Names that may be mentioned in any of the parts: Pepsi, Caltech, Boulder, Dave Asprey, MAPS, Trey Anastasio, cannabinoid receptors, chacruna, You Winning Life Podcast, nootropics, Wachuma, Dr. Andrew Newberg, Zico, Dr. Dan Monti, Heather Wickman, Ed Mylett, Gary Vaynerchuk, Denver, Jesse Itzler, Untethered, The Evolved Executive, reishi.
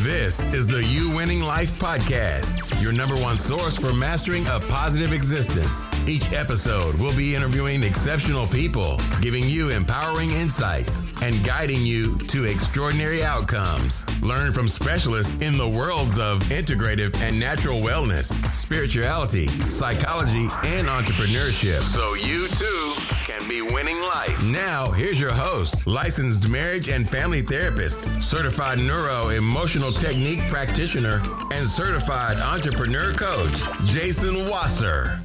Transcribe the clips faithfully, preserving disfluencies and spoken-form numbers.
This is the You Winning Life Podcast, your number one source for mastering a positive existence. Each episode, we'll be interviewing exceptional people, giving you empowering insights, and guiding you to extraordinary outcomes. Learn from specialists in the worlds of integrative and natural wellness, spirituality, psychology, and entrepreneurship. So you too can be winning life. Now, here's your host, licensed marriage and family therapist, certified neuroemotional technique practitioner, and certified entrepreneur coach, Jason Wasser.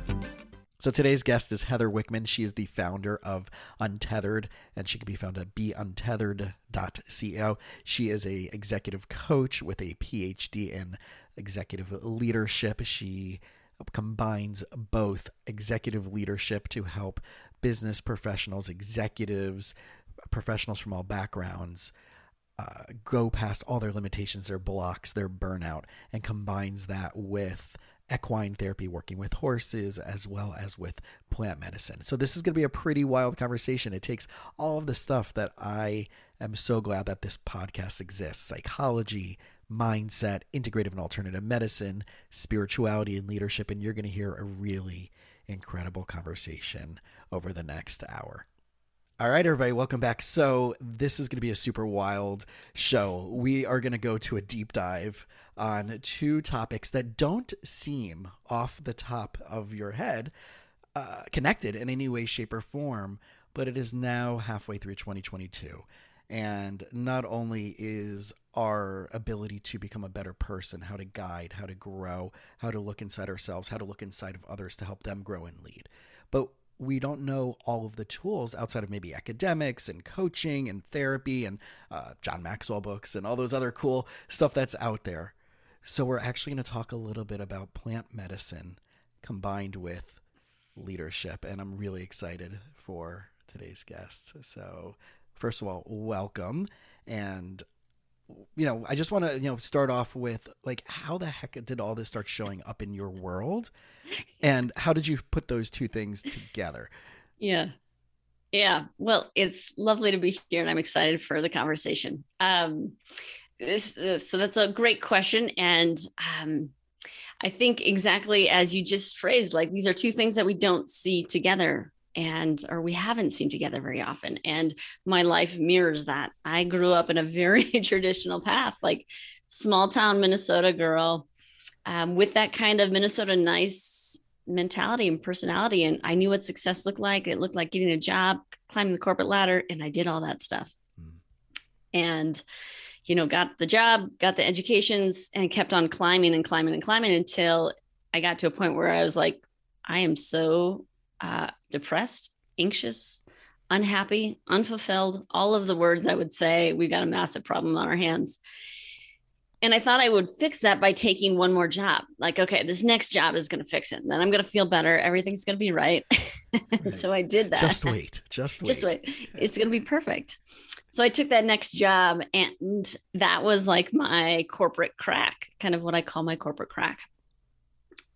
So today's guest is Heather Wickman. She is the founder of Untethered, and she can be found at be untethered dot co. She is a executive coach with a P H D in executive leadership. She combines both executive leadership to help business professionals, executives, professionals from all backgrounds uh, go past all their limitations, their blocks, their burnout, and combines that with equine therapy, working with horses, as well as with plant medicine. So this is going to be a pretty wild conversation. It takes all of the stuff that I am so glad that this podcast exists: psychology, mindset, integrative and alternative medicine, spirituality, and leadership. And you're going to hear a really incredible conversation over the next hour. All right, everybody, welcome back. So this is going to be a super wild show. We are going to go to a deep dive on two topics that don't seem off the top of your head uh, connected in any way, shape, or form, but it is now halfway through twenty twenty-two. And not only is our ability to become a better person, how to guide, how to grow, how to look inside ourselves, how to look inside of others to help them grow and lead, but we don't know all of the tools outside of maybe academics and coaching and therapy and uh, John Maxwell books and all those other cool stuff that's out there. So we're actually going to talk a little bit about plant medicine combined with leadership. And I'm really excited for today's guests. So first of all, welcome. And, you know, I just want to, you know, start off with, like, how the heck did all this start showing up in your world? And how did you put those two things together? Yeah. Yeah. Well, it's lovely to be here and I'm excited for the conversation. Um, this, uh, so that's a great question. And um, I think exactly as you just phrased, like, these are two things that we don't see together, and or we haven't seen together very often. And my life mirrors that. I grew up in a very traditional path, like small town Minnesota girl, um, with that kind of Minnesota nice mentality and personality. And I knew what success looked like. It looked like getting a job, climbing the corporate ladder, and I did all that stuff. Mm. And, you know, got the job, got the educations, and kept on climbing and climbing and climbing until I got to a point where I was like, I am so Uh, depressed, anxious, unhappy, unfulfilled, all of the words I would say. We've got a massive problem on our hands. And I thought I would fix that by taking one more job. Like, okay, this next job is going to fix it. And then I'm going to feel better. Everything's going to be right. Right. So I did that. Just wait, just wait. Just wait. It's going to be perfect. So I took that next job, and that was like my corporate crack, kind of what I call my corporate crack.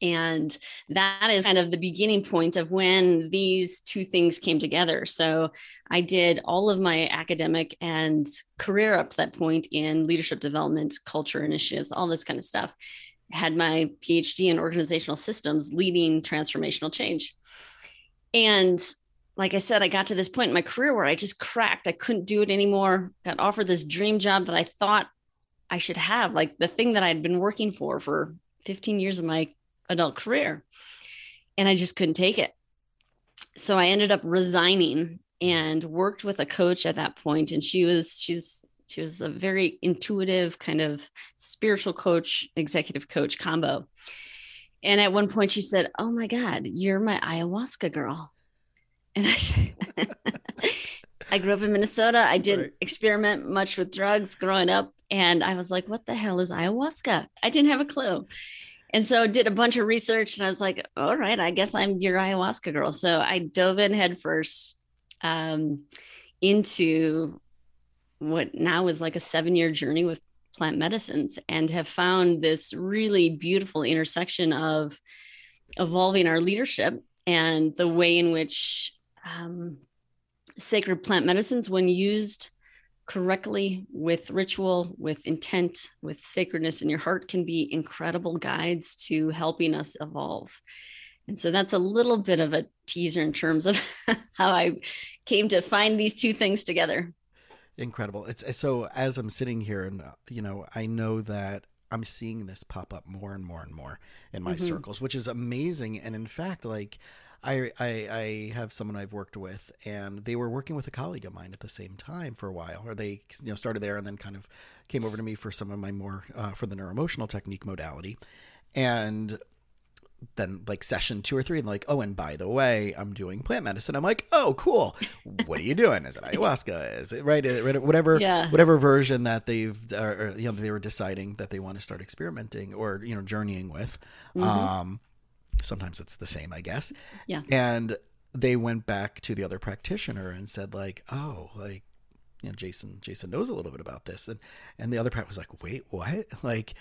And that is kind of the beginning point of when these two things came together. So I did all of my academic and career up to that point in leadership development, culture initiatives, all this kind of stuff. Had my P H D in organizational systems, leading transformational change. And like I said, I got to this point in my career where I just cracked. I couldn't do it anymore. Got offered this dream job that I thought I should have, like the thing that I'd been working for for fifteen years of my adult career. And I just couldn't take it. So I ended up resigning and worked with a coach at that point. And she was, she's, she was a very intuitive kind of spiritual coach, executive coach combo. And at one point she said, "Oh my God, you're my ayahuasca girl." And I said, I grew up in Minnesota. I didn't right. experiment much with drugs growing up. And I was like, what the hell is ayahuasca? I didn't have a clue. And so did a bunch of research, and I was like, all right, I guess I'm your ayahuasca girl. So I dove in headfirst um, into what now is like a seven-year journey with plant medicines, and have found this really beautiful intersection of evolving our leadership and the way in which um, sacred plant medicines, when used correctly with ritual, with intent, with sacredness in your heart can be incredible guides to helping us evolve. And so that's a little bit of a teaser in terms of how I came to find these two things together. Incredible. It's so as I'm sitting here and, you know, I know that I'm seeing this pop up more and more and more in my mm-hmm. circles, which is amazing. And in fact, like I, I, I have someone I've worked with, and they were working with a colleague of mine at the same time for a while, or they you know started there and then kind of came over to me for some of my more, uh, for the neuroemotional technique modality. And then like session two or three, and like, oh, and by the way, I'm doing plant medicine. I'm like, oh, cool. What are you doing? Is it ayahuasca? Is it right? Is it, whatever, yeah. whatever version that they've, or, you know, they were deciding that they want to start experimenting or, you know, journeying with. Mm-hmm. Um, sometimes it's the same, I guess. Yeah. And they went back to the other practitioner and said like, oh, like, you know, Jason, Jason knows a little bit about this. And, and the other part was like, wait, what? Like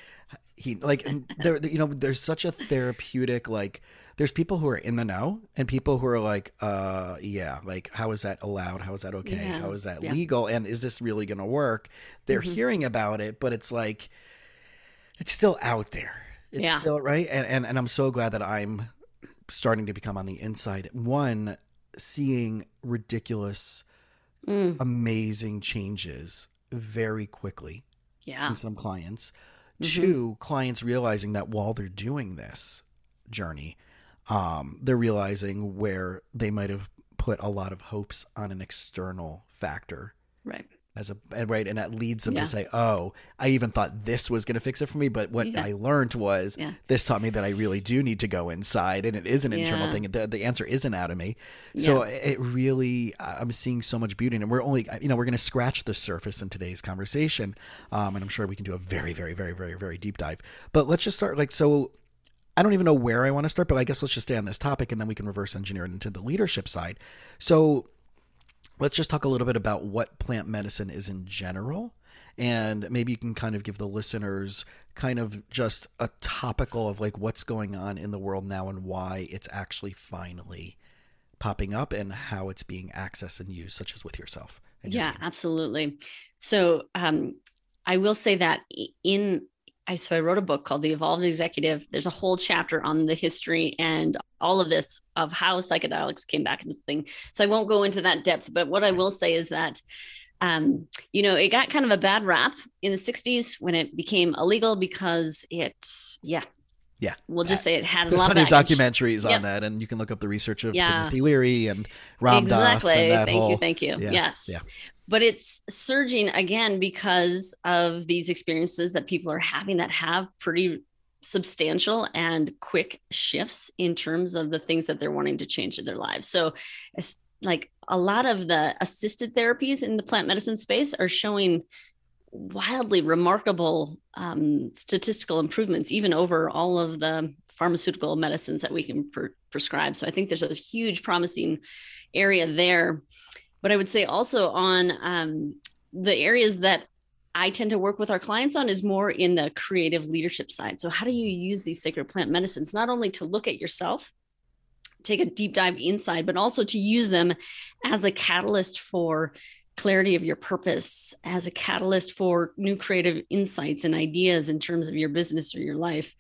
he, like, and there, you know, there's such a therapeutic, like there's people who are in the know and people who are like, uh, yeah, like, how is that allowed? How is that okay? Yeah. How is that yeah. legal? And is this really going to work? They're mm-hmm. hearing about it, but it's like, it's still out there. It's yeah. still right. And, and, and I'm so glad that I'm starting to become on the inside. One, seeing ridiculous Mm. amazing changes very quickly yeah. in some clients. Mm-hmm. Two, clients realizing that while they're doing this journey, um, they're realizing where they might have put a lot of hopes on an external factor. Right. As a right, and that leads them yeah. to say, oh, I even thought this was going to fix it for me. But what yeah. I learned was yeah. this taught me that I really do need to go inside, and it is an yeah. internal thing. The, the answer isn't out of me. Yeah. So it really, I'm seeing so much beauty. And we're only, you know, we're going to scratch the surface in today's conversation. Um, and I'm sure we can do a very, very, very, very, very deep dive. But let's just start like, so I don't even know where I want to start, but I guess let's just stay on this topic and then we can reverse engineer it into the leadership side. So let's just talk a little bit about what plant medicine is in general, and maybe you can kind of give the listeners kind of just a topical of like what's going on in the world now and why it's actually finally popping up and how it's being accessed and used, such as with yourself and your yeah, team. Absolutely. So um, I will say that in I, so I wrote a book called The Evolved Executive. There's a whole chapter on the history and all of this of how psychedelics came back into the thing. So I won't go into that depth, but what I will say is that, um, you know, it got kind of a bad rap in the sixties when it became illegal because it, yeah. Yeah. We'll that, just say it had a lot of baggage. Documentaries yep. on that. And you can look up the research of yeah. Timothy Leary and Ram Dass. Exactly. Thank whole, you. Thank you. Yeah, yes. Yeah. But it's surging again because of these experiences that people are having that have pretty substantial and quick shifts in terms of the things that they're wanting to change in their lives. So it's like a lot of the assisted therapies in the plant medicine space are showing wildly remarkable um, statistical improvements, even over all of the pharmaceutical medicines that we can pre- prescribe. So I think there's a huge promising area there. But I would say also on um, the areas that I tend to work with our clients on is more in the creative leadership side. So how do you use these sacred plant medicines, not only to look at yourself, take a deep dive inside, but also to use them as a catalyst for clarity of your purpose, as a catalyst for new creative insights and ideas in terms of your business or your life.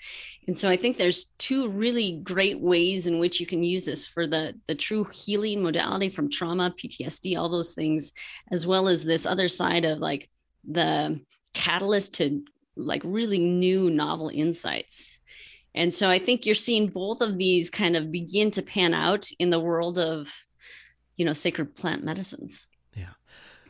And so I think there's two really great ways in which you can use this for the, the true healing modality from trauma, P T S D, all those things, as well as this other side of like the catalyst to like really new novel insights. And so I think you're seeing both of these kind of begin to pan out in the world of, you know, sacred plant medicines.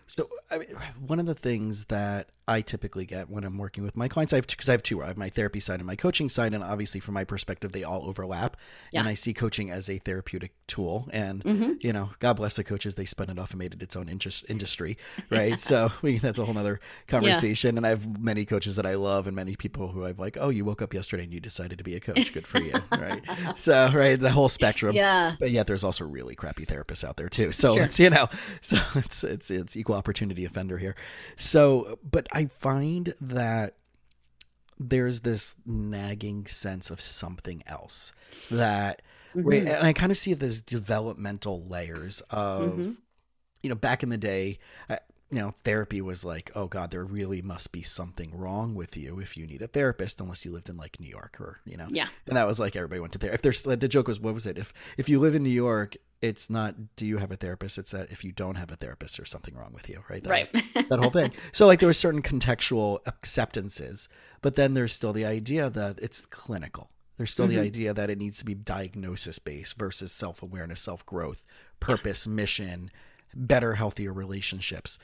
So I mean, one of the things that I typically get when I'm working with my clients, I have because I have two, I have my therapy side and my coaching side. And obviously from my perspective, they all overlap yeah. and I see coaching as a therapeutic tool and, mm-hmm. you know, God bless the coaches. They spun it off and made it its own interest industry. Right. yeah. So we, that's a whole nother conversation. Yeah. And I have many coaches that I love and many people who I've like, oh, you woke up yesterday and you decided to be a coach. Good for you. right. So, right. The whole spectrum. Yeah. But yet there's also really crappy therapists out there too. So sure. it's, you know, so it's, it's, it's equal opportunity offender here. So, but I find that there's this nagging sense of something else that, mm-hmm. right, and I kind of see this developmental layers of, mm-hmm. you know, back in the day, I, you know, therapy was like, oh God, there really must be something wrong with you if you need a therapist, unless you lived in like New York or, you know, yeah. And that was like, everybody went to therapy. If there's like, the joke was, what was it? If, if you live in New York, it's not, do you have a therapist? It's that if you don't have a therapist, there's something wrong with you, right? That right. Was, that whole thing. So like there were certain contextual acceptances, but then there's still the idea that it's clinical. There's still mm-hmm. the idea that it needs to be diagnosis-based versus self-awareness, self-growth, purpose, yeah. mission, better, healthier relationships.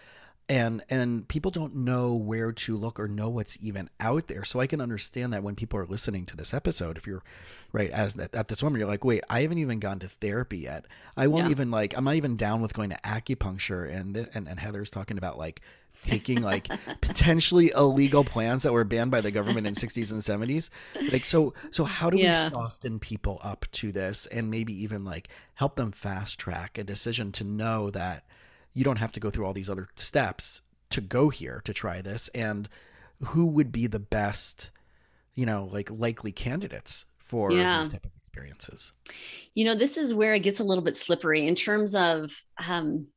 And and people don't know where to look or know what's even out there. So I can understand that when people are listening to this episode, if you're right as at this moment, you're like, wait, I haven't even gone to therapy yet. I won't yeah. even like, I'm not even down with going to acupuncture. And th- and, and Heather's talking about like taking like potentially illegal plants that were banned by the government in sixties and seventies. Like, so, so how do yeah. we soften people up to this and maybe even like help them fast track a decision to know that you don't have to go through all these other steps to go here to try this, and who would be the best, you know, like likely candidates for yeah. these type of experiences? You know, this is where it gets a little bit slippery in terms of, um,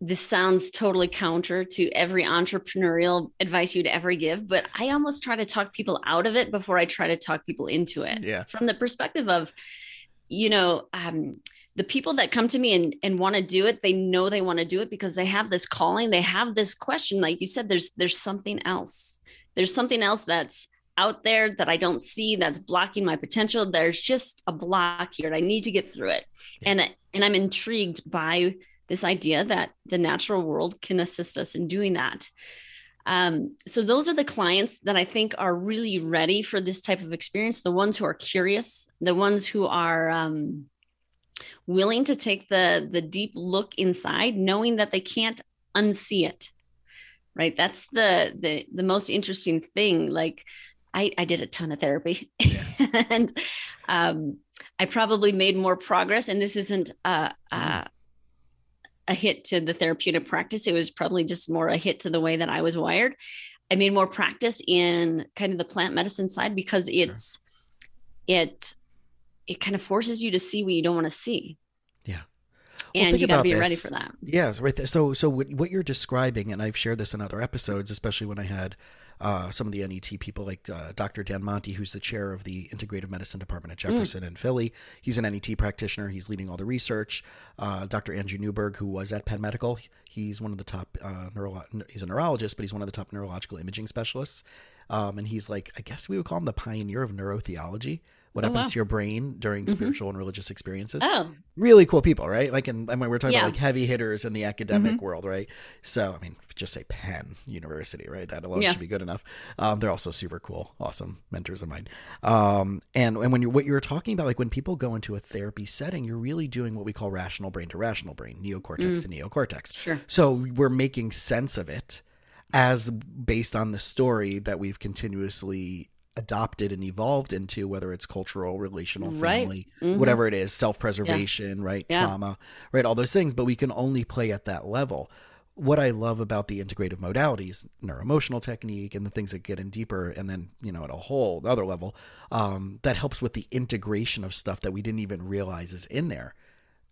this sounds totally counter to every entrepreneurial advice you'd ever give, but I almost try to talk people out of it before I try to talk people into it. Yeah. From the perspective of, you know, um, the people that come to me and, and want to do it, they know they want to do it because they have this calling. They have this question. Like you said, there's, there's something else. There's something else that's out there that I don't see, that's blocking my potential. There's just a block here and I need to get through it. Yeah. And, and I'm intrigued by this idea that the natural world can assist us in doing that. Um, so those are the clients that I think are really ready for this type of experience. The ones who are curious, the ones who are, um, willing to take the the deep look inside, knowing that they can't unsee it, right? That's the the the most interesting thing. Like I, I did a ton of therapy yeah. and um, I probably made more progress. And this isn't a, a, a hit to the therapeutic practice. It was probably just more a hit to the way that I was wired. I made more practice in kind of the plant medicine side because it's, sure. it, it kind of forces you to see what you don't want to see. Yeah. Well, and you got to be this. ready for that. Yes. Right. There. So, so what, what you're describing, and I've shared this in other episodes, especially when I had uh, some of the N E T people like uh, Doctor Dan Monti, who's the chair of the Integrative Medicine Department at Jefferson mm. in Philly. He's an N E T practitioner. He's leading all the research. Uh, Doctor Andrew Newberg, who was at Penn Medical. He's one of the top uh, neuro, he's a neurologist, but he's one of the top neurological imaging specialists. Um, and he's like, I guess we would call him the pioneer of neurotheology. What oh, happens wow. to your brain during spiritual mm-hmm. and religious experiences? Oh. Really cool people, right? Like, and, and when we're talking yeah. about like heavy hitters in the academic mm-hmm. world, right? So, I mean, just say Penn University, right? That alone yeah. should be good enough. Um, they're also super cool, awesome mentors of mine. Um, and and when you're what you were talking about, like when people go into a therapy setting, you're really doing what we call rational brain to rational brain, neocortex mm. to neocortex. Sure. So we're making sense of it as based on the story that we've continuously adopted and evolved into, whether it's cultural, relational, family, right. mm-hmm. whatever it is, self-preservation, yeah. right? Yeah. Trauma, right? All those things, but we can only play at that level. What I love about the integrative modalities, neuroemotional technique and the things that get in deeper and then, you know, at a whole other level, um, that helps with the integration of stuff that we didn't even realize is in there.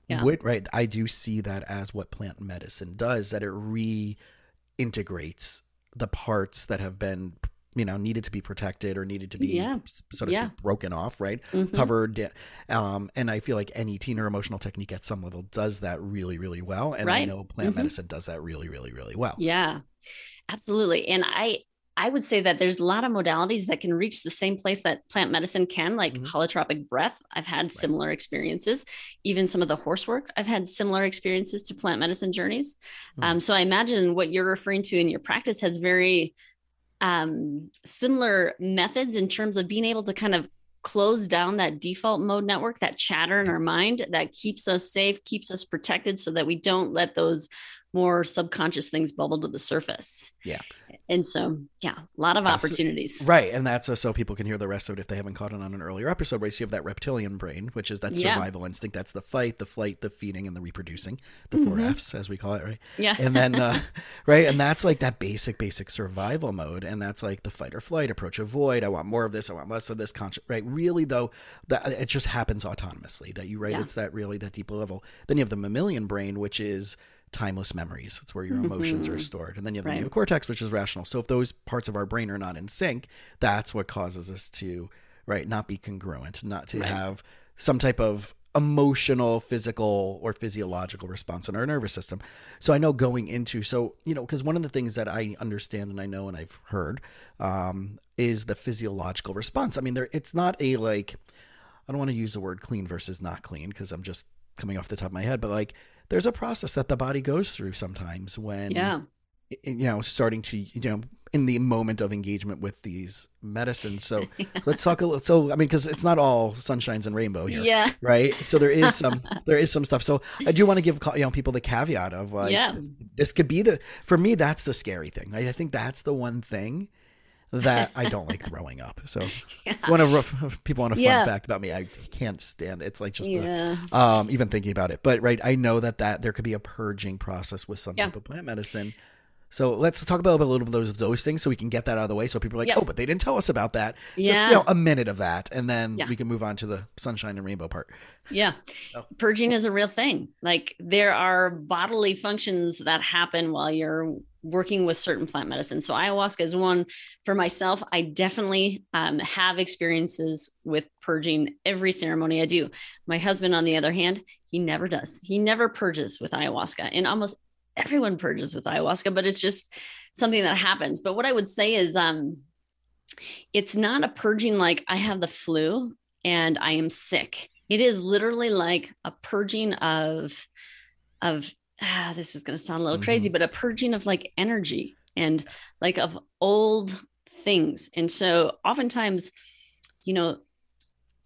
Yeah. What, right. I do see that as what plant medicine does, that it reintegrates the parts that have been, you know, needed to be protected or needed to be, yeah. so to yeah. speak, broken off, right? Mm-hmm. Covered. Um, and I feel like N E T, neuroemotional technique, at some level does that really, really well. And right. I know plant mm-hmm. medicine does that really, really, really well. Yeah, absolutely. And I, I would say that there's a lot of modalities that can reach the same place that plant medicine can, like mm-hmm. holotropic breath. I've had right. similar experiences, even some of the horse work. I've had similar experiences to plant medicine journeys. Mm-hmm. Um, so I imagine what you're referring to in your practice has very um, similar methods in terms of being able to kind of close down that default mode network, that chatter in our mind that keeps us safe, keeps us protected so that we don't let those more subconscious things bubble to the surface. Yeah. And so, yeah, a lot of opportunities. So, right. And that's a, so people can hear the rest of it if they haven't caught it on an earlier episode, where you have that reptilian brain, which is that survival yeah. instinct. That's the fight, the flight, the feeding, and the reproducing, the four mm-hmm. Fs as we call it. Right. Yeah. And then, uh, right. And that's like that basic, basic survival mode. And that's like the fight or flight, approach, avoid. I want more of this. I want less of this. Conscious, right. Really though, that it just happens autonomously that you, right. Yeah. It's that really that deep level. Then you have the mammalian brain, which is timeless memories. It's where your emotions mm-hmm. are stored. And then you have the right. neocortex, which is rational. So if those parts of our brain are not in sync, that's what causes us to, right, not be congruent, not to right. have some type of emotional, physical, or physiological response in our nervous system. So I know going into, so, you know, because one of the things that I understand and I know and I've heard um, is the physiological response. I mean, there it's not a, like, I don't want to use the word clean versus not clean because I'm just coming off the top of my head, but like, there's a process that the body goes through sometimes when, yeah. you know, starting to, you know, in the moment of engagement with these medicines. So yeah. let's talk a little. So, I mean, because it's not all sunshines and rainbow here, yeah. right? So there is some, there is some stuff. So I do want to give, you know, people the caveat of like, yeah. this, this could be the, for me, that's the scary thing. I, I think that's the one thing that I don't like throwing up. So yeah. one of people want a fun yeah. fact about me, I can't stand it. It's like just yeah. the, um, even thinking about it. But right, I know that, that there could be a purging process with some yeah. type of plant medicine. So let's talk about a little bit of those, those things so we can get that out of the way. So people are like, yeah. oh, but they didn't tell us about that. Yeah. Just, you know, a minute of that. And then yeah. we can move on to the sunshine and rainbow part. Yeah. So. Purging is a real thing. Like there are bodily functions that happen while you're working with certain plant medicine. So ayahuasca is one for myself. I definitely um, have experiences with purging every ceremony I do. My husband, on the other hand, he never does. He never purges with ayahuasca, and almost everyone purges with ayahuasca, but it's just something that happens. But what I would say is um, it's not a purging like I have the flu and I am sick. It is literally like a purging of, of, Ah, this is going to sound a little mm-hmm. crazy, but a purging of like energy and like of old things. And so oftentimes, you know,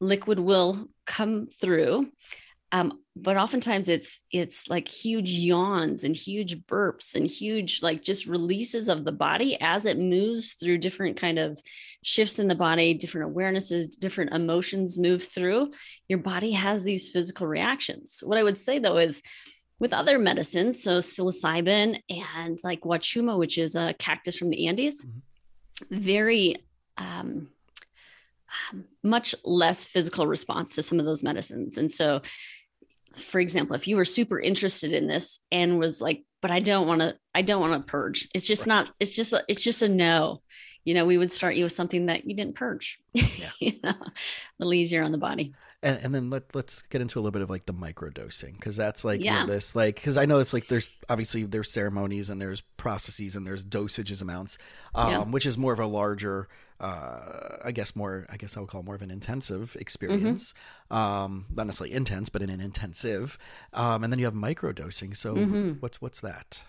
liquid will come through. Um, but oftentimes it's, it's like huge yawns and huge burps and huge, like just releases of the body as it moves through different kind of shifts in the body, different awarenesses, different emotions move through. Your body has these physical reactions. What I would say though, is with other medicines, so psilocybin and like Wachuma, which is a cactus from the Andes, mm-hmm. very um, um, much less physical response to some of those medicines. And so, for example, if you were super interested in this and was like, but I don't want to, I don't want to purge. It's just right. not, it's just, a, it's just a no, you know, we would start you with something that you didn't purge, yeah. you know, a little easier on the body. And, and then let, let's get into a little bit of like the microdosing, because that's like yeah. you know, this like because I know it's like there's obviously there's ceremonies and there's processes and there's dosages amounts, um, yeah. which is more of a larger, uh, I guess more I guess I would call more of an intensive experience, mm-hmm. um, not necessarily intense, but in an intensive. Um, and then you have microdosing. So mm-hmm. what's what's that?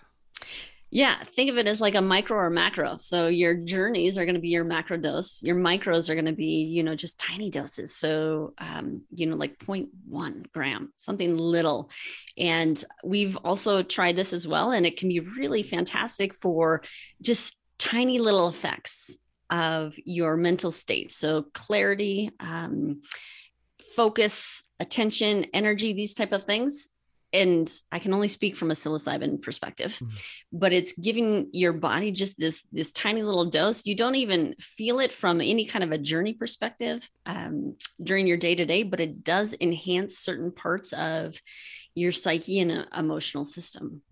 Yeah, think of it as like a micro or macro. So your journeys are going to be your macro dose. Your micros are going to be, you know, just tiny doses. So, um, you know, like zero point one gram, something little. And we've also tried this as well. And it can be really fantastic for just tiny little effects of your mental state. So clarity, um, focus, attention, energy, these type of things. And I can only speak from a psilocybin perspective, mm-hmm. but it's giving your body just this, this tiny little dose. You don't even feel it from any kind of a journey perspective um, during your day-to-day, but it does enhance certain parts of your psyche and uh, emotional system.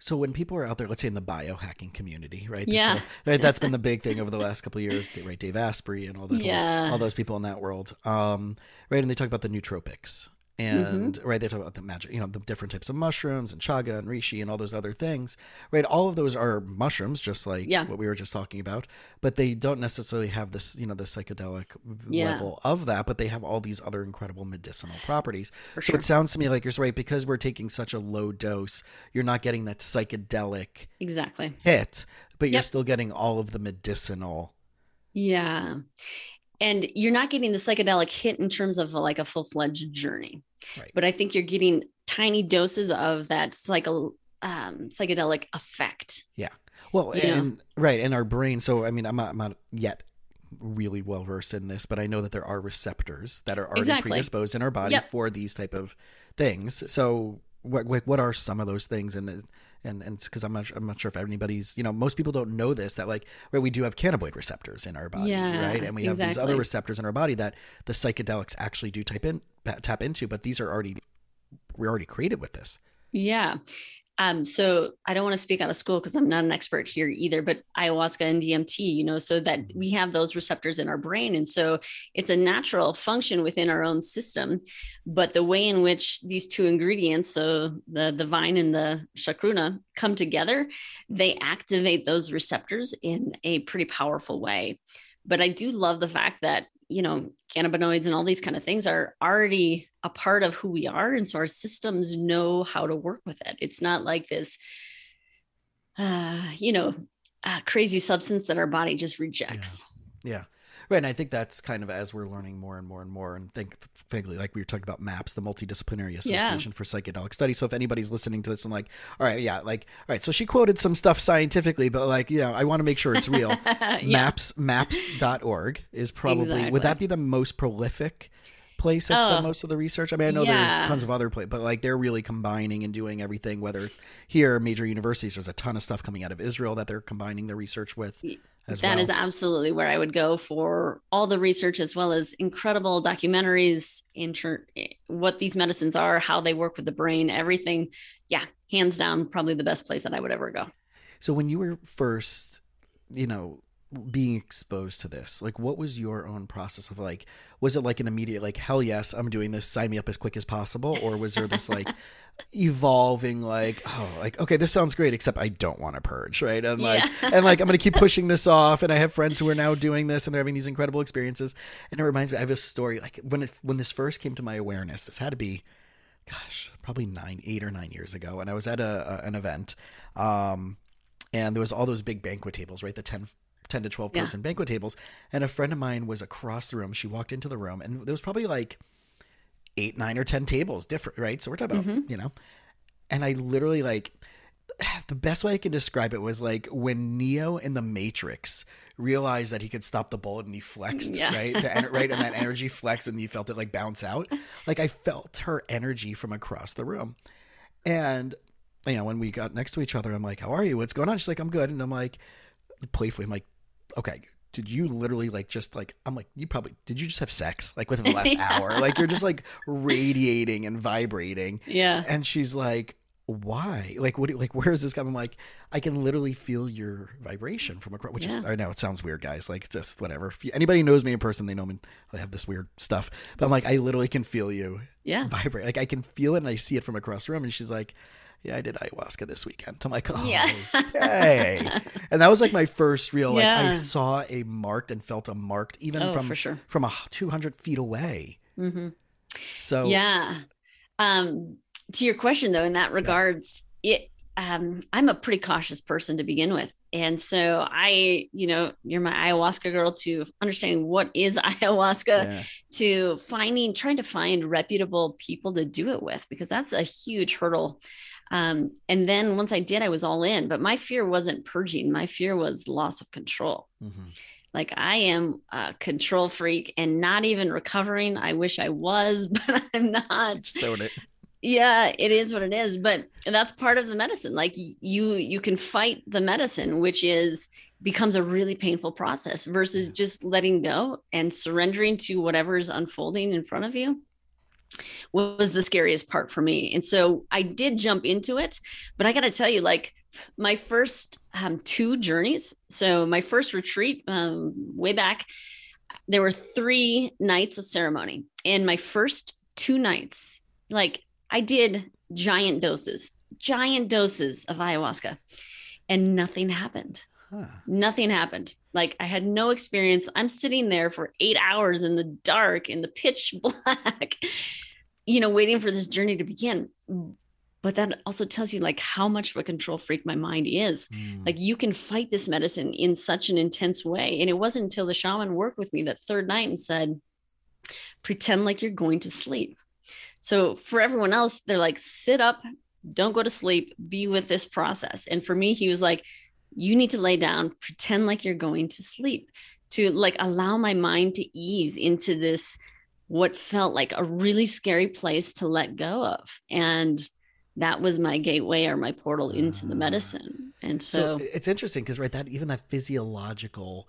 So when people are out there, let's say in the biohacking community, right? This yeah. Whole, right, that's been the big thing over the last couple of years, right? Dave Asprey and all that, yeah. whole, all those people in that world, um, right? And they talk about the nootropics. And mm-hmm. right, they talk about the magic, you know, the different types of mushrooms and chaga and reishi and all those other things, right? All of those are mushrooms, just like yeah. what we were just talking about, but they don't necessarily have this, you know, the psychedelic yeah. level of that, but they have all these other incredible medicinal properties. For sure. So it sounds to me like you're right, because we're taking such a low dose, you're not getting that psychedelic exactly hit, but yep. you're still getting all of the medicinal. Yeah. And you're not getting the psychedelic hit in terms of like a full-fledged journey. Right. But I think you're getting tiny doses of that psycho, um, psychedelic effect. Yeah. Well, and, know? right. And our brain. So, I mean, I'm not, I'm not yet really well-versed in this, but I know that there are receptors that are already exactly. predisposed in our body yep. for these type of things. So what, what, what are some of those things? And and and because I'm not I'm not sure if anybody's, you know, most people don't know this, that like, right, we do have cannabinoid receptors in our body, yeah, right? And we have exactly. these other receptors in our body that the psychedelics actually do type in, tap into, but these are already, we're already created with this. Yeah. Um, so I don't want to speak out of school because I'm not an expert here either, but ayahuasca and D M T, you know, so that we have those receptors in our brain. And so it's a natural function within our own system, but the way in which these two ingredients, so the, the vine and the chacruna, come together, they activate those receptors in a pretty powerful way. But I do love the fact that, you know, cannabinoids and all these kind of things are already a part of who we are. And so our systems know how to work with it. It's not like this, uh, you know, uh, crazy substance that our body just rejects. Yeah. yeah. Right. And I think that's kind of, as we're learning more and more and more, and think vaguely, like we were talking about MAPS, the Multidisciplinary Association yeah. for Psychedelic Studies. So if anybody's listening to this and like, all right, yeah, like, all right, so she quoted some stuff scientifically, but like, you know, I want to make sure it's real. yeah. MAPS, maps dot org is probably, exactly. would that be the most prolific place that's oh. done most of the research? I mean, I know yeah. there's tons of other places, but like they're really combining and doing everything, whether here, major universities, there's a ton of stuff coming out of Israel that they're combining their research with. Yeah. That well. is absolutely where I would go for all the research, as well as incredible documentaries, inter- what these medicines are, how they work with the brain, everything. Yeah, hands down, probably the best place that I would ever go. So when you were first, you know, being exposed to this, like what was your own process of like, was it like an immediate, like, hell yes, I'm doing this, sign me up as quick as possible? Or was there this like evolving, like, oh, like, okay, this sounds great, except I don't want to purge. Right. And like, yeah. and like, I'm going to keep pushing this off. And I have friends who are now doing this and they're having these incredible experiences. And it reminds me, I have a story, like when, it, when this first came to my awareness, this had to be, gosh, probably nine, eight or nine years ago. And I was at a, a an event um, and there was all those big banquet tables, right? The ten, ten to twelve yeah. person banquet tables. And a friend of mine was across the room. She walked into the room and there was probably like eight, nine or ten tables different. Right. So we're talking mm-hmm. about, you know, and I literally like the best way I can describe it was like when Neo in the Matrix realized that he could stop the bullet and he flexed, yeah. right? The en- right. And that energy flexed and you felt it like bounce out. Like I felt her energy from across the room. And, you know, when we got next to each other, I'm like, how are you? What's going on? She's like, I'm good. And I'm like, playfully, I'm like, okay, did you literally like just like, I'm like, you probably, did you just have sex like within the last yeah. hour? Like you're just like radiating and vibrating. Yeah. And she's like, why? Like, what, like, where is this coming? I'm like, I can literally feel your vibration from across, which yeah. is, I know it sounds weird, guys. Like just whatever. If you, anybody knows me in person, they know me, I have this weird stuff, but I'm like, I literally can feel you yeah. vibrate. Like I can feel it and I see it from across the room. And she's like, yeah, I did ayahuasca this weekend. I'm like, oh, yeah. hey. And that was like my first real, like yeah. I saw a marked and felt a marked, even oh, from, sure. from a two hundred feet away. Mm-hmm. So. Yeah. Um, to your question though, in that regards, yeah. it, um, I'm a pretty cautious person to begin with. And so I, you know, you're my ayahuasca girl, to understanding what is ayahuasca yeah. to finding, trying to find reputable people to do it with, because that's a huge hurdle. Um, and then once I did, I was all in, but my fear wasn't purging. My fear was loss of control. Mm-hmm. Like I am a control freak and not even recovering. I wish I was, but I'm not. Stone it. Yeah, it is what it is. But that's part of the medicine. Like you, you can fight the medicine, which is becomes a really painful process versus yeah. just letting go and surrendering to whatever's unfolding in front of you. Was the scariest part for me. And so I did jump into it, but I got to tell you, like my first um, two journeys. So my first retreat um, way back, there were three nights of ceremony, and my first two nights, like I did giant doses, giant doses of ayahuasca, and nothing happened. Huh. Nothing happened. Like I had no experience. I'm sitting there for eight hours in the dark, in the pitch black, you know, waiting for this journey to begin. But that also tells you like how much of a control freak my mind is. Mm. Like you can fight this medicine in such an intense way. And it wasn't until the shaman worked with me that third night and said, pretend like you're going to sleep. So for everyone else, they're like, sit up, don't go to sleep, be with this process. And for me, he was like, you need to lay down, pretend like you're going to sleep, to like allow my mind to ease into this, what felt like a really scary place to let go of. And that was my gateway or my portal into the medicine. And so, so it's interesting because right, that even that physiological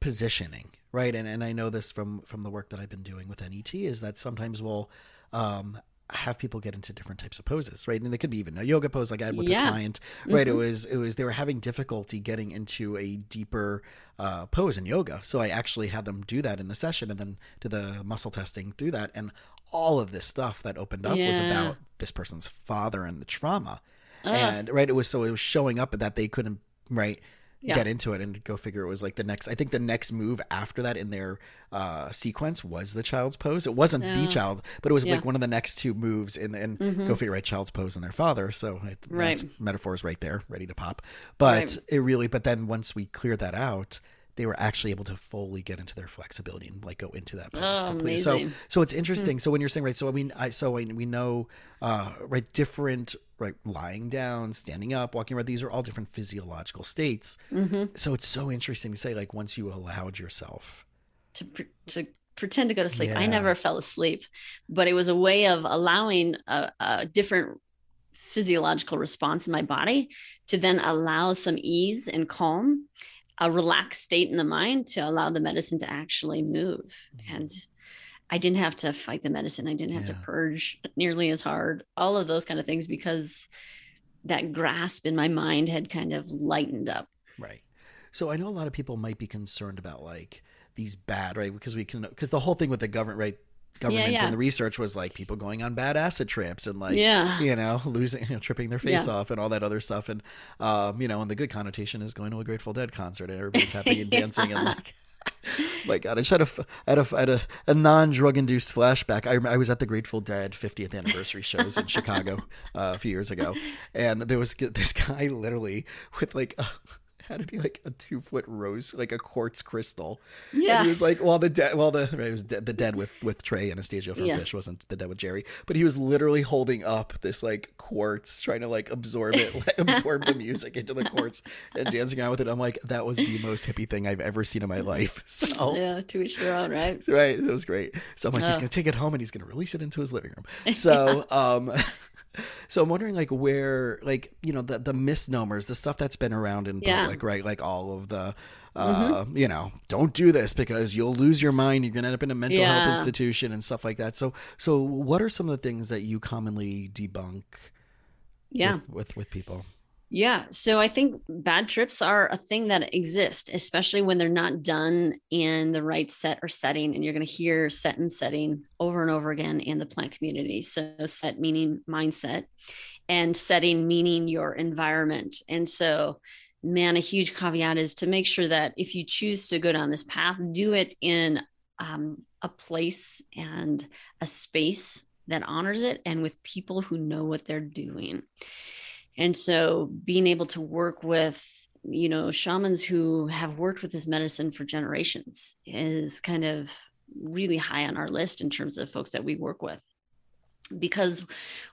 positioning, right? And and I know this from, from the work that I've been doing with N E T is that sometimes we'll, um, have people get into different types of poses, right? And they could be even a yoga pose, like I had with yeah. the client, right? Mm-hmm. It was, it was, they were having difficulty getting into a deeper uh, pose in yoga. So I actually had them do that in the session and then do the muscle testing through that. And all of this stuff that opened up yeah. was about this person's father and the trauma. Uh. And right. It was, so it was showing up that they couldn't, right. Yeah. get into it, and go figure it was like the next, I think the next move after that in their uh, sequence was the child's pose. It wasn't oh. the child, but it was yeah. like one of the next two moves in the, and mm-hmm. go figure out child's pose and their father. So I, right. that's metaphors right there, ready to pop. But right. it really, but then once we cleared that out, they were actually able to fully get into their flexibility and like go into that pose oh, completely. Amazing. So, so it's interesting. Mm. So when you're saying, right, so I mean, I, so I, we know, uh, right, different, right, lying down, standing up, walking around, these are all different physiological states. Mm-hmm. So it's so interesting to say, like, once you allowed yourself to, pr- to pretend to go to sleep, yeah. I never fell asleep, but it was a way of allowing a, a different physiological response in my body to then allow some ease and calm, a relaxed state in the mind to allow the medicine to actually move. Mm-hmm. And I didn't have to fight the medicine. I didn't have yeah. to purge nearly as hard, all of those kind of things, because that grasp in my mind had kind of lightened up. Right. So I know a lot of people might be concerned about like these bad, right? Because we can, because the whole thing with the government, right? Government yeah, yeah. and the research was like people going on bad acid trips and like, yeah. you know, losing, you know, tripping their face yeah. off and all that other stuff. And, um, you know, and the good connotation is going to a Grateful Dead concert and everybody's happy and yeah. dancing and like, my God, I just had a, had a, had a, a non-drug induced flashback. I, I was at the Grateful Dead fiftieth anniversary shows in Chicago uh, a few years ago. And there was this guy literally with like a, had to be like a two foot rose, like a quartz crystal. Yeah. And he was like, well, the dead, well, the, right, it was de- the dead with, with Trey Anastasio from yeah. Fish, wasn't the dead with Jerry, but he was literally holding up this like quartz, trying to like absorb it, like, absorb the music into the quartz and dancing around with it. I'm like, that was the most hippie thing I've ever seen in my life. So yeah, to each their own, right? Right. It was great. So I'm like, oh. he's going to take it home and he's going to release it into his living room. So, yeah. um, So I'm wondering like where, like, you know, the, the misnomers, the stuff that's been around in public, yeah. right? Like all of the, uh, mm-hmm. you know, don't do this because you'll lose your mind. You're going to end up in a mental yeah. health institution and stuff like that. So, so what are some of the things that you commonly debunk yeah. with, with, with people? Yeah. So I think bad trips are a thing that exists, especially when they're not done in the right set or setting. And you're going to hear set and setting over and over again in the plant community. So set meaning mindset and setting meaning your environment. And so, man, a huge caveat is to make sure that if you choose to go down this path, do it in um, a place and a space that honors it and with people who know what they're doing. And so being able to work with, you know, shamans who have worked with this medicine for generations is kind of really high on our list in terms of folks that we work with. Because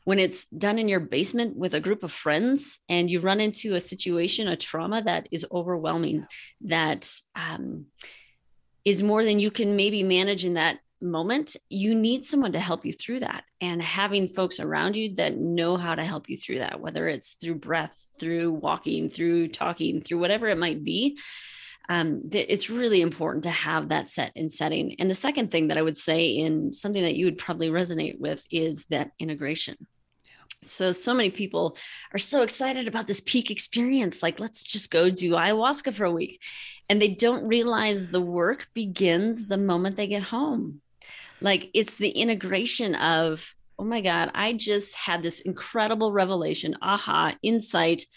when it's done in your basement with a group of friends and you run into a situation, a trauma that is overwhelming, that um, is more than you can maybe manage in that moment, you need someone to help you through that, and having folks around you that know how to help you through that, whether it's through breath, through walking, through talking, through whatever it might be. Um, th- it's really important to have that set and setting. And the second thing that I would say, in something that you would probably resonate with, is that integration. So, so many people are so excited about this peak experience. Like, let's just go do ayahuasca for a week. And they don't realize the work begins the moment they get home. Like, it's the integration of, oh my God, I just had this incredible revelation, aha, insight,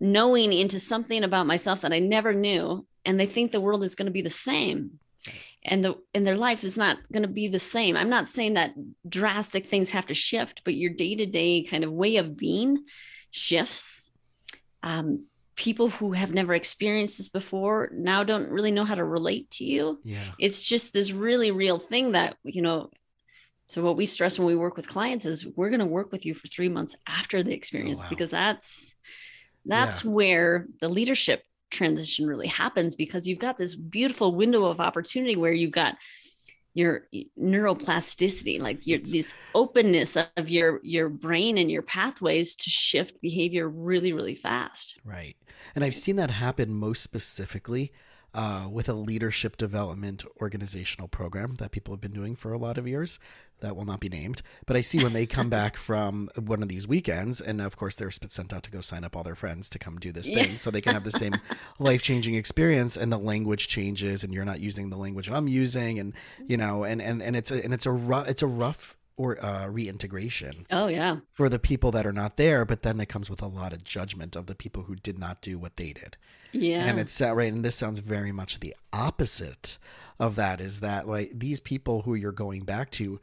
knowing into something about myself that I never knew. And they think the world is going to be the same. And the and their life is not going to be the same. I'm not saying that drastic things have to shift, but your day-to-day kind of way of being shifts. Um, people who have never experienced this before now don't really know how to relate to you. Yeah. It's just this really real thing that, you know, so what we stress when we work with clients is we're going to work with you for three months after the experience, oh, wow. because that's that's yeah. where the leadership transition really happens, because you've got this beautiful window of opportunity where you've got your neuroplasticity, like your, this openness of your, your brain and your pathways to shift behavior really, really fast. Right. And I've seen that happen most specifically uh, with a leadership development organizational program that people have been doing for a lot of years that will not be named. But I see when they come back from one of these weekends, and of course they're sent out to go sign up all their friends to come do this thing, yeah. so they can have the same life-changing experience, and the language changes, and you're not using the language I'm using, and you know, and and and it's a, and it's a rough, it's a rough or uh, reintegration. Oh yeah. For the people that are not there, but then it comes with a lot of judgment of the people who did not do what they did. Yeah. And it's that, right. And this sounds very much the opposite of that, is that like these people who you're going back to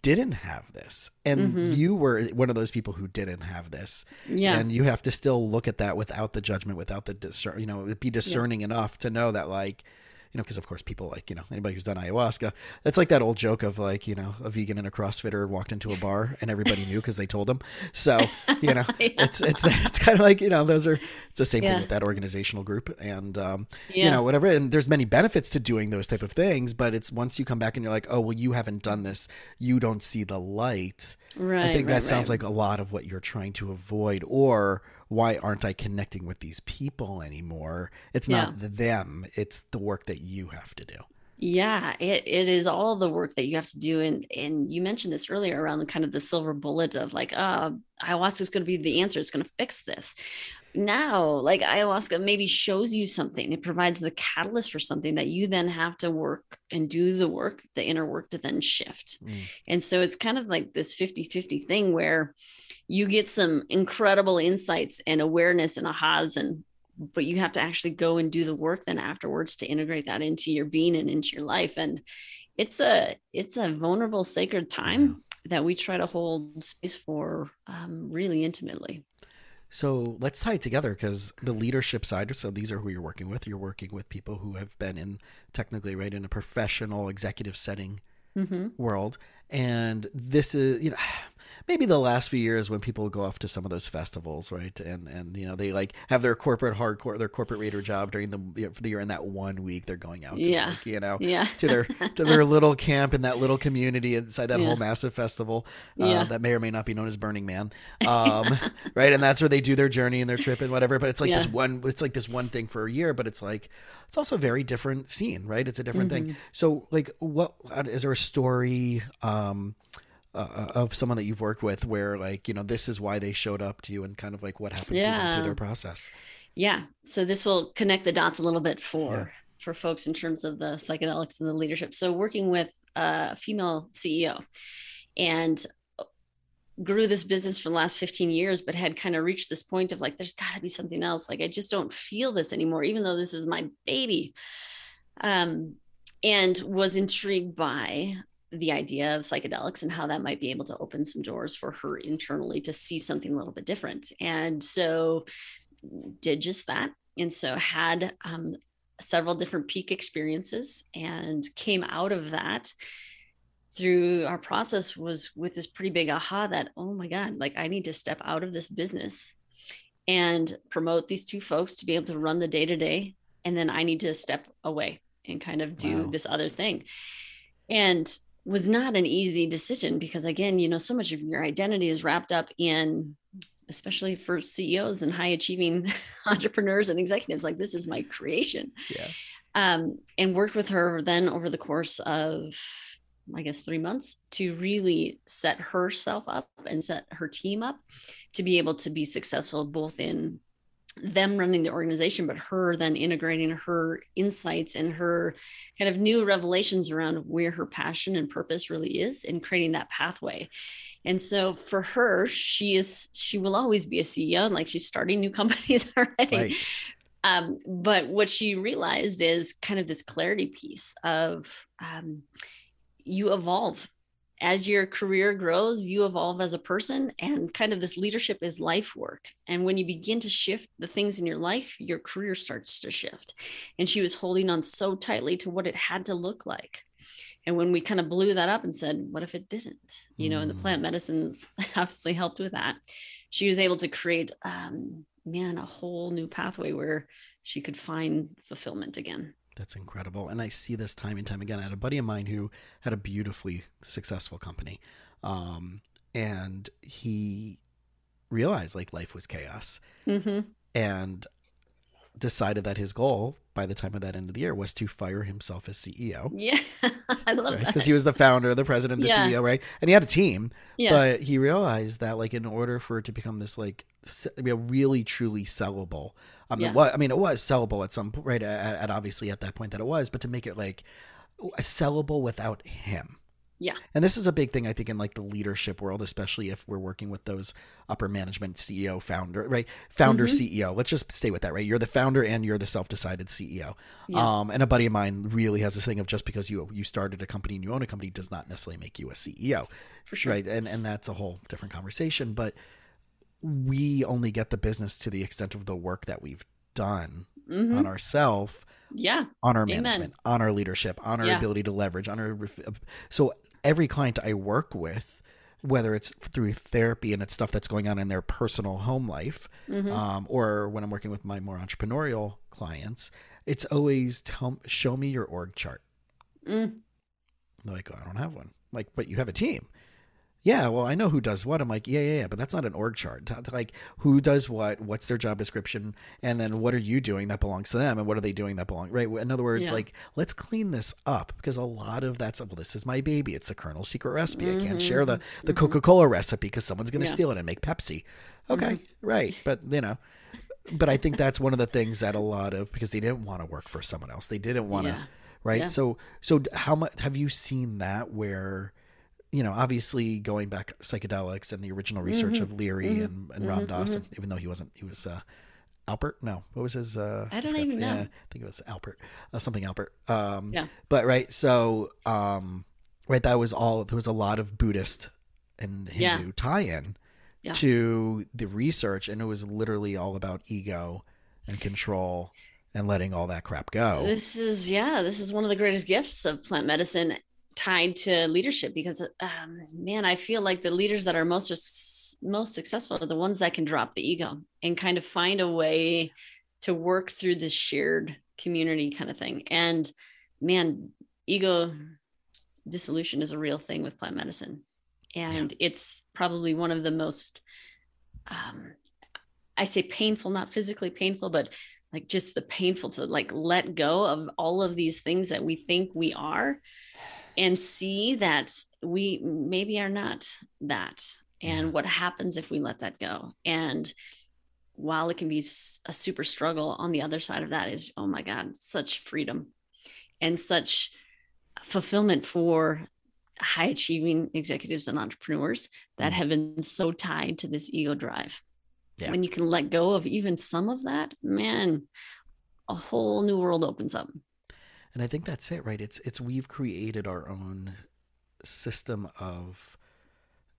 didn't have this, and mm-hmm. you were one of those people who didn't have this. Yeah. And you have to still look at that without the judgment, without the discern, you know, be discerning yeah. enough to know that, like, you know, because of course people, like, you know, anybody who's done ayahuasca, that's like that old joke of like, you know, a vegan and a CrossFitter walked into a bar and everybody knew because they told them. So, you know, yeah. it's, it's, it's kind of like, you know, those are, it's the same yeah. thing with that organizational group and, um, yeah. you know, whatever. And there's many benefits to doing those type of things, but it's once you come back and you're like, oh, well, you haven't done this. You don't see the light. Right. I think right, that right. sounds like a lot of what you're trying to avoid, or why aren't I connecting with these people anymore? It's yeah. not the them. It's the work that you have to do. Yeah, it, it is all the work that you have to do. And and you mentioned this earlier around the kind of the silver bullet of like, uh, ayahuasca is going to be the answer. It's going to fix this. Now, like ayahuasca maybe shows you something. It provides the catalyst for something that you then have to work and do the work, the inner work to then shift. Mm. And so it's kind of like this fifty-fifty thing where you get some incredible insights and awareness and ahas, and but you have to actually go and do the work then afterwards to integrate that into your being and into your life. And it's a, it's a vulnerable, sacred time yeah. that we try to hold space for um, really intimately. So let's tie it together, because the leadership side, so these are who you're working with. You're working with people who have been in technically, right, in a professional executive setting mm-hmm. world. And this is, you know, maybe the last few years when people go off to some of those festivals, right? And, and you know, they like have their corporate hardcore, their corporate raider job during the, you know, the year, in that one week they're going out to, yeah. like, you know, yeah. to their, to their little camp in that little community inside that yeah. whole massive festival uh, yeah. that may or may not be known as Burning Man. Um, right. And that's where they do their journey and their trip and whatever. But it's like yeah. this one, it's like this one thing for a year, but it's like, it's also a very different scene, right? It's a different mm-hmm. thing. So like, what, is there a story, um, Um, uh, of someone that you've worked with where, like, you know, this is why they showed up to you, and kind of like what happened yeah. to them through their process? Yeah. So this will connect the dots a little bit for, yeah. for folks in terms of the psychedelics and the leadership. So working with a female C E O, and grew this business for the last fifteen years, but had kind of reached this point of like, there's gotta be something else. Like, I just don't feel this anymore, even though this is my baby. Um, and was intrigued by the idea of psychedelics and how that might be able to open some doors for her internally to see something a little bit different. And so did just that. And so had um, several different peak experiences, and came out of that through our process was with this pretty big aha that, oh my God, like I need to step out of this business and promote these two folks to be able to run the day-to-day. And then I need to step away and kind of do wow. this other thing. And was not an easy decision, because again, you know, so much of your identity is wrapped up in, especially for C E Os and high achieving entrepreneurs and executives, like this is my creation. Yeah. Um, and worked with her then over the course of, I guess, three months to really set herself up and set her team up to be able to be successful, both in them running the organization, but her then integrating her insights and her kind of new revelations around where her passion and purpose really is, and creating that pathway. And so for her, she is, she will always be a C E O, and like she's starting new companies already. Right. Um, but what she realized is kind of this clarity piece of um, you evolve. As your career grows, you evolve as a person, and kind of this leadership is life work. And when you begin to shift the things in your life, your career starts to shift. And she was holding on so tightly to what it had to look like. And when we kind of blew that up and said, what if it didn't? You know, mm. and the plant medicines obviously helped with that. She was able to create, um, man, a whole new pathway where she could find fulfillment again. That's incredible. And I see this time and time again. I had a buddy of mine who had a beautifully successful company. Um, and he realized like life was chaos. Mm-hmm. And decided that his goal by the time of that end of the year was to fire himself as C E O. Yeah, I love right? that. Because he was the founder, the president, the yeah. C E O, right? And he had a team, yeah. but he realized that like in order for it to become this like really truly sellable, um, yeah. it was, I mean, it was sellable at some point, right? At, at obviously at that point that it was, but to make it like sellable without him. Yeah. And this is a big thing, I think, in like the leadership world, especially if we're working with those upper management C E O founder, right? Founder mm-hmm. C E O. Let's just stay with that, right? You're the founder and you're the self-decided C E O. Yeah. Um, and a buddy of mine really has this thing of just because you you started a company and you own a company does not necessarily make you a C E O. For sure. Right. And, and that's a whole different conversation. But we only get the business to the extent of the work that we've done mm-hmm. on ourselves. Yeah. On our Amen. management, on our leadership, on our yeah. ability to leverage, on our so every client I work with, whether it's through therapy and it's stuff that's going on in their personal home life, mm-hmm. um, or when I'm working with my more entrepreneurial clients, it's always tell, show me your org chart. Mm. They're like, oh, I don't have one. I'm like, but you have a team. Yeah, well, I know who does what. I'm like, yeah, yeah, yeah, but that's not an org chart. Like, who does what? What's their job description? And then what are you doing that belongs to them? And what are they doing that belongs? Right. In other words, yeah. like, let's clean this up because a lot of that's, well, this is my baby. It's the Colonel's secret recipe. Mm-hmm. I can't share the, the mm-hmm. Coca-Cola recipe because someone's going to yeah. steal it and make Pepsi. Okay, mm-hmm. right. But, you know, but I think that's one of the things that a lot of, because they didn't want to work for someone else. They didn't want to, yeah. right? Yeah. So, so how much have you seen that where, you know, obviously going back psychedelics and the original research mm-hmm. of Leary mm-hmm. and, and Ram mm-hmm. Dass, and even though he wasn't, he was uh, Albert. No, what was his? Uh, I don't I even know. Yeah, I think it was Albert, uh, something Albert. Um, yeah. But right, so um, right, that was all. There was a lot of Buddhist and Hindu yeah. tie-in yeah. to the research, and it was literally all about ego and control and letting all that crap go. This is yeah, this is one of the greatest gifts of plant medicine. Tied to leadership because, um, man, I feel like the leaders that are most, most successful are the ones that can drop the ego and kind of find a way to work through this shared community kind of thing. And man, ego dissolution is a real thing with plant medicine. And yeah. it's probably one of the most, um, I say painful, not physically painful, but like just the painful to like let go of all of these things that we think we are. And see that we maybe are not that and yeah. what happens if we let that go. And while it can be a super struggle, on the other side of that is, oh my God, such freedom and such fulfillment for high achieving executives and entrepreneurs that have been so tied to this ego drive. Yeah. When you can let go of even some of that, man, a whole new world opens up. And I think that's it, right? It's it's we've created our own system of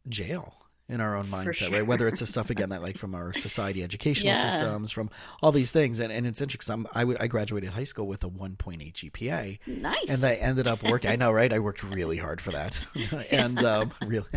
jail in our own mindset, sure. right? Whether it's the stuff, again, that like from our society educational yeah. systems, from all these things. And, and it's interesting. I'm, I, I graduated high school with a one point eight G P A. Nice. And I ended up working. I know, right? I worked really hard for that. and um, really,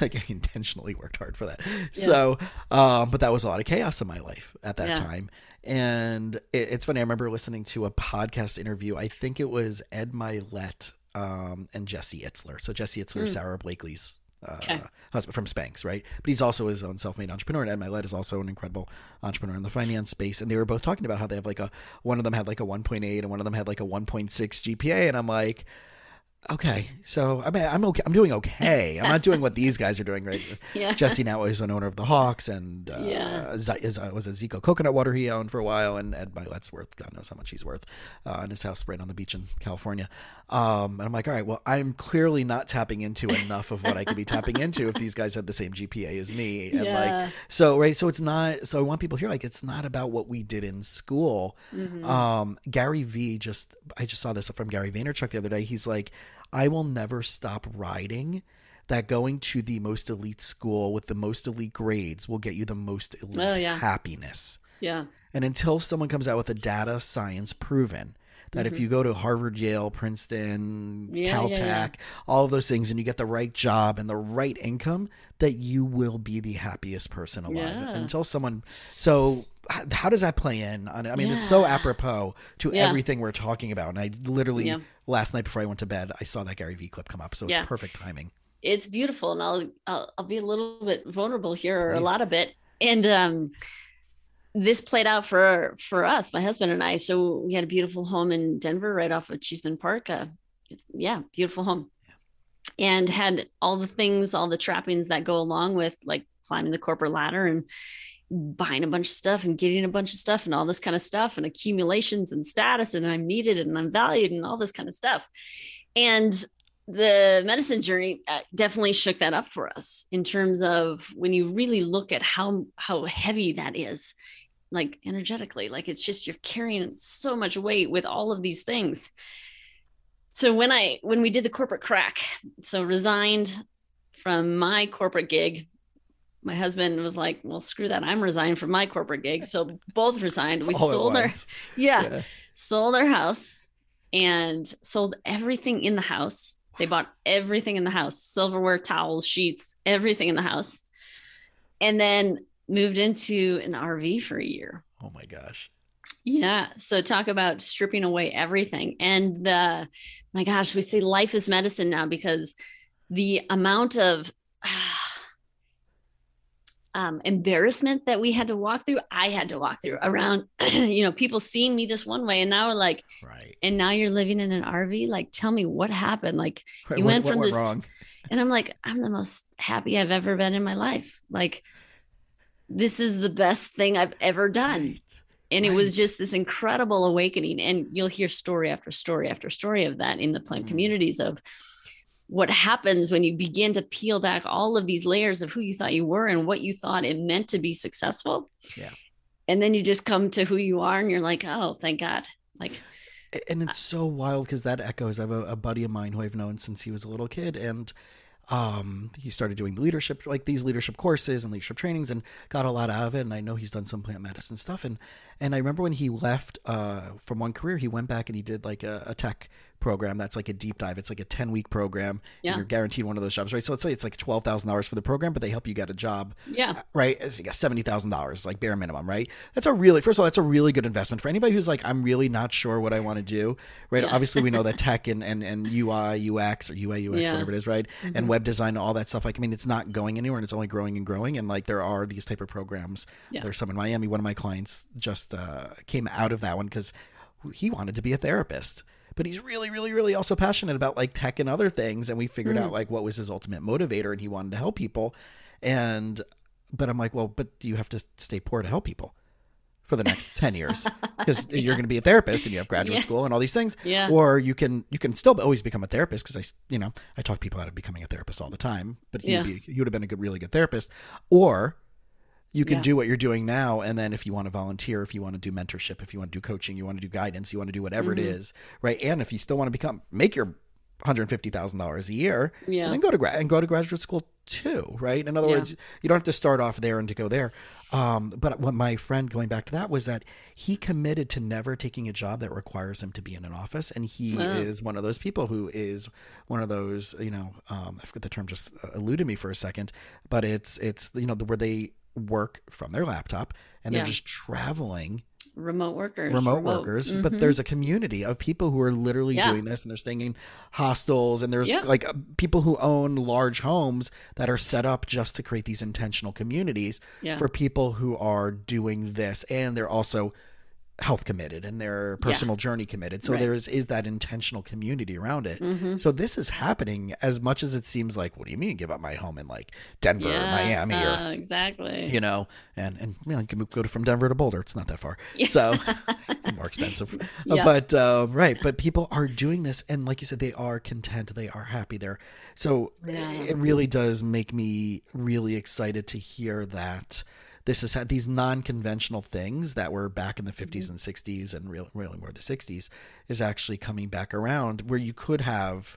like I intentionally worked hard for that. Yeah. So, um, but that was a lot of chaos in my life at that yeah. time. And it, it's funny. I remember listening to a podcast interview. I think it was Ed Mylett um, and Jesse Itzler. So Jesse Itzler, mm. Sarah Blakely's uh, okay. husband from Spanx, right? But he's also his own self-made entrepreneur. And Ed Mylett is also an incredible entrepreneur in the finance space. And they were both talking about how they have like a one of them had like a one point eight and one of them had like a one point six G P A. And I'm like, okay, so I mean, I'm okay. I'm doing okay. I'm not doing what these guys are doing, right? Yeah. Jesse now is an owner of the Hawks, and uh, yeah. Z- is, uh, was a Zico coconut water he owned for a while, and Ed Mylett's worth, God knows how much he's worth, uh, in his house right on the beach in California. Um, and I'm like, all right, well, I'm clearly not tapping into enough of what I could be tapping into if these guys had the same G P A as me, and yeah. like, so right, so it's not. So I want people here, like, it's not about what we did in school. Mm-hmm. Um, Gary V. just, I just saw this from Gary Vaynerchuk the other day. He's like, I will never stop riding that going to the most elite school with the most elite grades will get you the most elite oh, yeah. happiness. Yeah. And until someone comes out with a data science proven that mm-hmm. if you go to Harvard, Yale, Princeton, yeah, Caltech, yeah, yeah. all of those things, and you get the right job and the right income, that you will be the happiest person alive. Yeah. Until someone, so how does that play in? I mean, yeah. it's so apropos to yeah. everything we're talking about. And I literally... Yeah. Last night before I went to bed, I saw that Gary Vee clip come up. So it's yeah. perfect timing. It's beautiful. And I'll, I'll, I'll be a little bit vulnerable here or nice. a lot of it. And um, this played out for, for us, my husband and I. So we had a beautiful home in Denver, right off of Cheeseman Park. Uh, yeah, beautiful home. Yeah. And had all the things, all the trappings that go along with like climbing the corporate ladder and buying a bunch of stuff and getting a bunch of stuff and all this kind of stuff and accumulations and status and I'm needed and I'm valued and all this kind of stuff. And the medicine journey definitely shook that up for us in terms of when you really look at how, how heavy that is, like energetically, like it's just, you're carrying so much weight with all of these things. So when I, when we did the corporate crack, so resigned from my corporate gig, my husband was like, well, screw that. I'm resigned from my corporate gig. So both resigned. We all sold our, yeah, yeah, sold our house and sold everything in the house. Wow. They bought everything in the house, silverware, towels, sheets, everything in the house. And then moved into an R V for a year. Oh my gosh. Yeah. So talk about stripping away everything. And the, my gosh, we say life is medicine now because the amount of, Um, embarrassment that we had to walk through, I had to walk through around, you know, people seeing me this one way and now we're like, right. And now you're living in an R V. Like, tell me what happened. Like you went from this wrong. And I'm like, I'm the most happy I've ever been in my life. Like, this is the best thing I've ever done. Right. And right. It was just this incredible awakening. And you'll hear story after story after story of that in the plant mm. communities of what happens when you begin to peel back all of these layers of who you thought you were and what you thought it meant to be successful. Yeah. And then you just come to who you are and you're like, oh, thank God. Like, and it's so wild because that echoes. I have a, a buddy of mine who I've known since he was a little kid and um, he started doing leadership, like these leadership courses and leadership trainings and got a lot out of it. And I know he's done some plant medicine stuff. And, and I remember when he left uh, from one career, he went back and he did like a, a tech program that's like a deep dive. It's like a ten week program. Yeah. You're guaranteed one of those jobs, right? So let's say it's like twelve thousand dollars for the program, but they help you get a job. Yeah. Right. So you got seventy thousand dollars, like bare minimum, right? That's a really, first of all, that's a really good investment for anybody who's like, I'm really not sure what I want to do, right? Yeah. Obviously we know that tech and, and, and U I, U X or U A, U X, yeah. whatever it is, right? Mm-hmm. And web design, all that stuff. Like, I mean, it's not going anywhere and it's only growing and growing. And like, there are these type of programs. Yeah. There's some in Miami. One of my clients just uh, came out of that one because he wanted to be a therapist. But he's really, really, really also passionate about like tech and other things. And we figured mm. out like what was his ultimate motivator and he wanted to help people. And, but I'm like, well, but you have to stay poor to help people for the next ten years because yeah. you're going to be a therapist and you have graduate yeah. school and all these things. Yeah. Or you can, you can still always become a therapist. Cause I, you know, I talk people out of becoming a therapist all the time, but he'd yeah. be, he would have been a good, really good therapist. Or you can yeah. do what you're doing now. And then if you want to volunteer, if you want to do mentorship, if you want to do coaching, you want to do guidance, you want to do whatever mm-hmm. it is. Right. And if you still want to become, make your one hundred fifty thousand dollars a year yeah. and then go to grad and go to graduate school too. Right. In other yeah. words, you don't have to start off there and to go there. Um, but what my friend going back to that was that he committed to never taking a job that requires him to be in an office. And he oh. is one of those people who is one of those, you know, um, I forget the term just eluded me for a second, but it's, it's, you know, where they work from their laptop and yeah. they're just traveling remote workers remote, remote. workers mm-hmm. But there's a community of people who are literally yeah. doing this and they're staying in hostels and there's yep. like uh, people who own large homes that are set up just to create these intentional communities yeah. for people who are doing this, and they're also health committed and their personal yeah. journey committed. So right. there is, is that intentional community around it. Mm-hmm. So this is happening as much as it seems like, what do you mean give up my home in like Denver yeah, or Miami uh, or exactly, you know, and, and you know, you can move, go to, from Denver to Boulder. It's not that far. Yeah. So more expensive, yeah. but um, right. But people are doing this. And like you said, they are content. They are happy there. So yeah. it really does make me really excited to hear that. This has had these non-conventional things that were back in the fifties mm-hmm. and sixties and really, really more the sixties is actually coming back around where you could have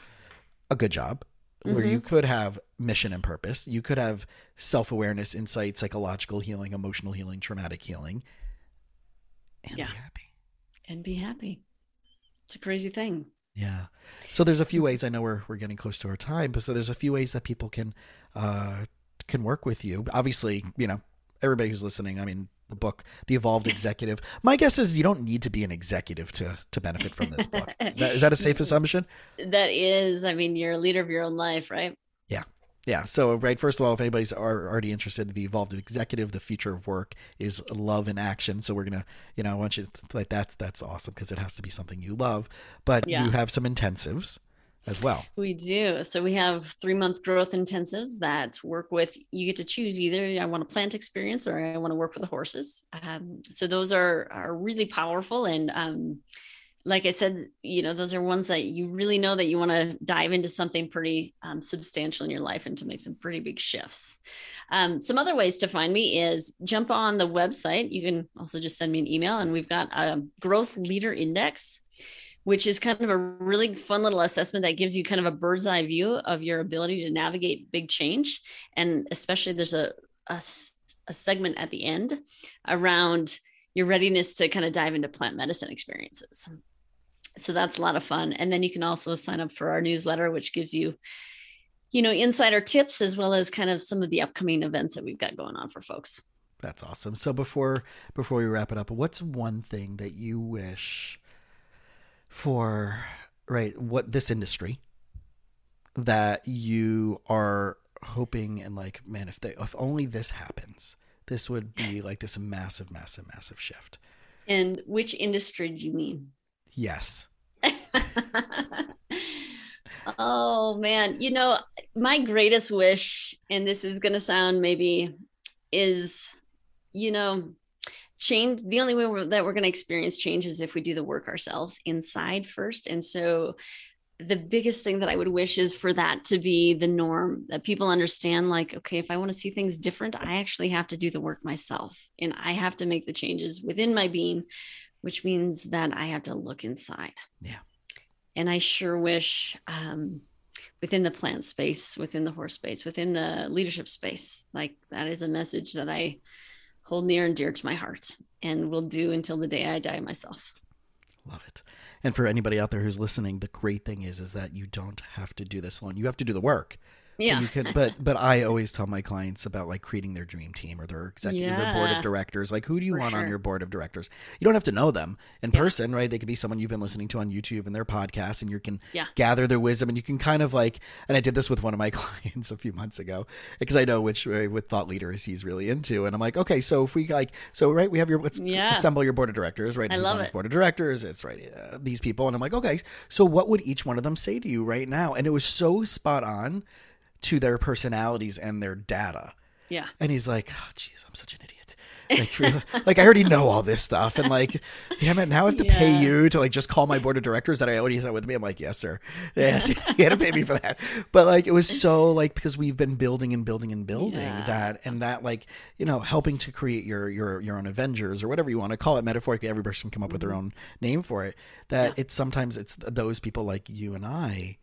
a good job, mm-hmm. where you could have mission and purpose. You could have self-awareness, insight, psychological healing, emotional healing, traumatic healing, and yeah. be happy. And be happy. It's a crazy thing. Yeah. So there's a few ways. I know we're, we're getting close to our time, but so there's a few ways that people can, uh, can work with you. Obviously, you know, everybody who's listening, I mean, the book, The Evolved Executive. My guess is you don't need to be an executive to to benefit from this book. Is that, is that a safe assumption? That is. I mean, you're a leader of your own life, right? Yeah. Yeah. So, right, first of all, if anybody's already interested in The Evolved Executive, the future of work is love in action. So we're going to, you know, I want you to like that. That's awesome because it has to be something you love. But yeah. You have some intensives as well. We do. So we have three month growth intensives that work with, you get to choose either I want a plant experience or I want to work with the horses. Um, so those are, are really powerful. And um, like I said, you know, those are ones that you really know that you want to dive into something pretty um, substantial in your life and to make some pretty big shifts. Um, some other ways to find me is jump on the website. You can also just send me an email, and we've got a growth leader index, which is kind of a really fun little assessment that gives you kind of a bird's eye view of your ability to navigate big change. And especially there's a, a, a segment at the end around your readiness to kind of dive into plant medicine experiences. So that's a lot of fun. And then you can also sign up for our newsletter, which gives you, you know, insider tips as well as kind of some of the upcoming events that we've got going on for folks. That's awesome. So before, before we wrap it up, what's one thing that you wish for, right, what this industry that you are hoping and like, man, if they, if only this happens, this would be like this massive, massive, massive shift. And which industry do you mean? Yes. Oh man, you know, my greatest wish, and this is going to sound maybe, is, you know, change. The only way we're, that we're going to experience change is if we do the work ourselves inside first. And so the biggest thing that I would wish is for that to be the norm, that people understand, like, okay, if I want to see things different, I actually have to do the work myself, and I have to make the changes within my being, which means that I have to look inside. Yeah. And I sure wish um, within the plant space, within the horse space, within the leadership space, like that is a message that I hold near and dear to my heart and will do until the day I die myself. Love it. And for anybody out there who's listening, the great thing is, is that you don't have to do this alone. You have to do the work. Yeah. But, you can, but but I always tell my clients about like creating their dream team or their executive, yeah. their board of directors. Like, who do you for want sure. on your board of directors? You don't have to know them in yeah. person, right? They could be someone you've been listening to on YouTube and their podcast, and you can yeah. gather their wisdom, and you can kind of like, and I did this with one of my clients a few months ago because I know which uh, with thought leaders he's really into. And I'm like, okay, so if we like, so right, we have your, let's yeah. assemble your board of directors, right? I love it. Board of directors. It's right. Uh, these people. And I'm like, okay, so what would each one of them say to you right now? And it was so spot on to their personalities and their data. Yeah. And he's like, oh, geez, I'm such an idiot. Like, really, like I already know all this stuff. And like, yeah, man, now I have to yeah. pay you to like, just call my board of directors that I already had with me. I'm like, yes, sir. Yes. You had to pay me for that. But like, it was so like, because we've been building and building and building yeah. that, and that like, you know, helping to create your, your, your own Avengers or whatever you want to call it. Metaphorically, every person can come up with their own name for it. That yeah. it's sometimes it's those people like you and I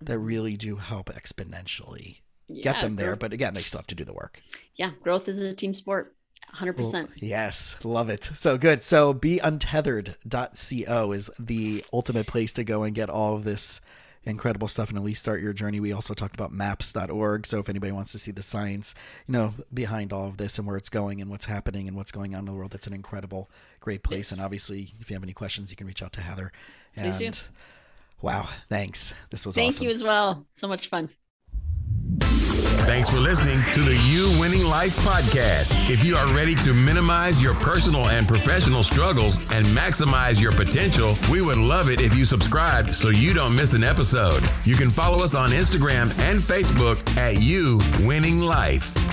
that really do help exponentially yeah, get them there. Growth. But again, they still have to do the work. Yeah. Growth is a team sport. one hundred percent. Yes. Love it. So good. So be untethered dot co is the ultimate place to go and get all of this incredible stuff and at least start your journey. We also talked about maps dot org. So if anybody wants to see the science, you know, behind all of this and where it's going and what's happening and what's going on in the world, that's an incredible, great place. Yes. And obviously, if you have any questions, you can reach out to Heather. Please and do. Wow. Thanks. This was Thank awesome. Thank you as well. So much fun. Thanks for listening to the You Winning Life podcast. If you are ready to minimize your personal and professional struggles and maximize your potential, we would love it if you subscribe so you don't miss an episode. You can follow us on Instagram and Facebook at You Winning Life.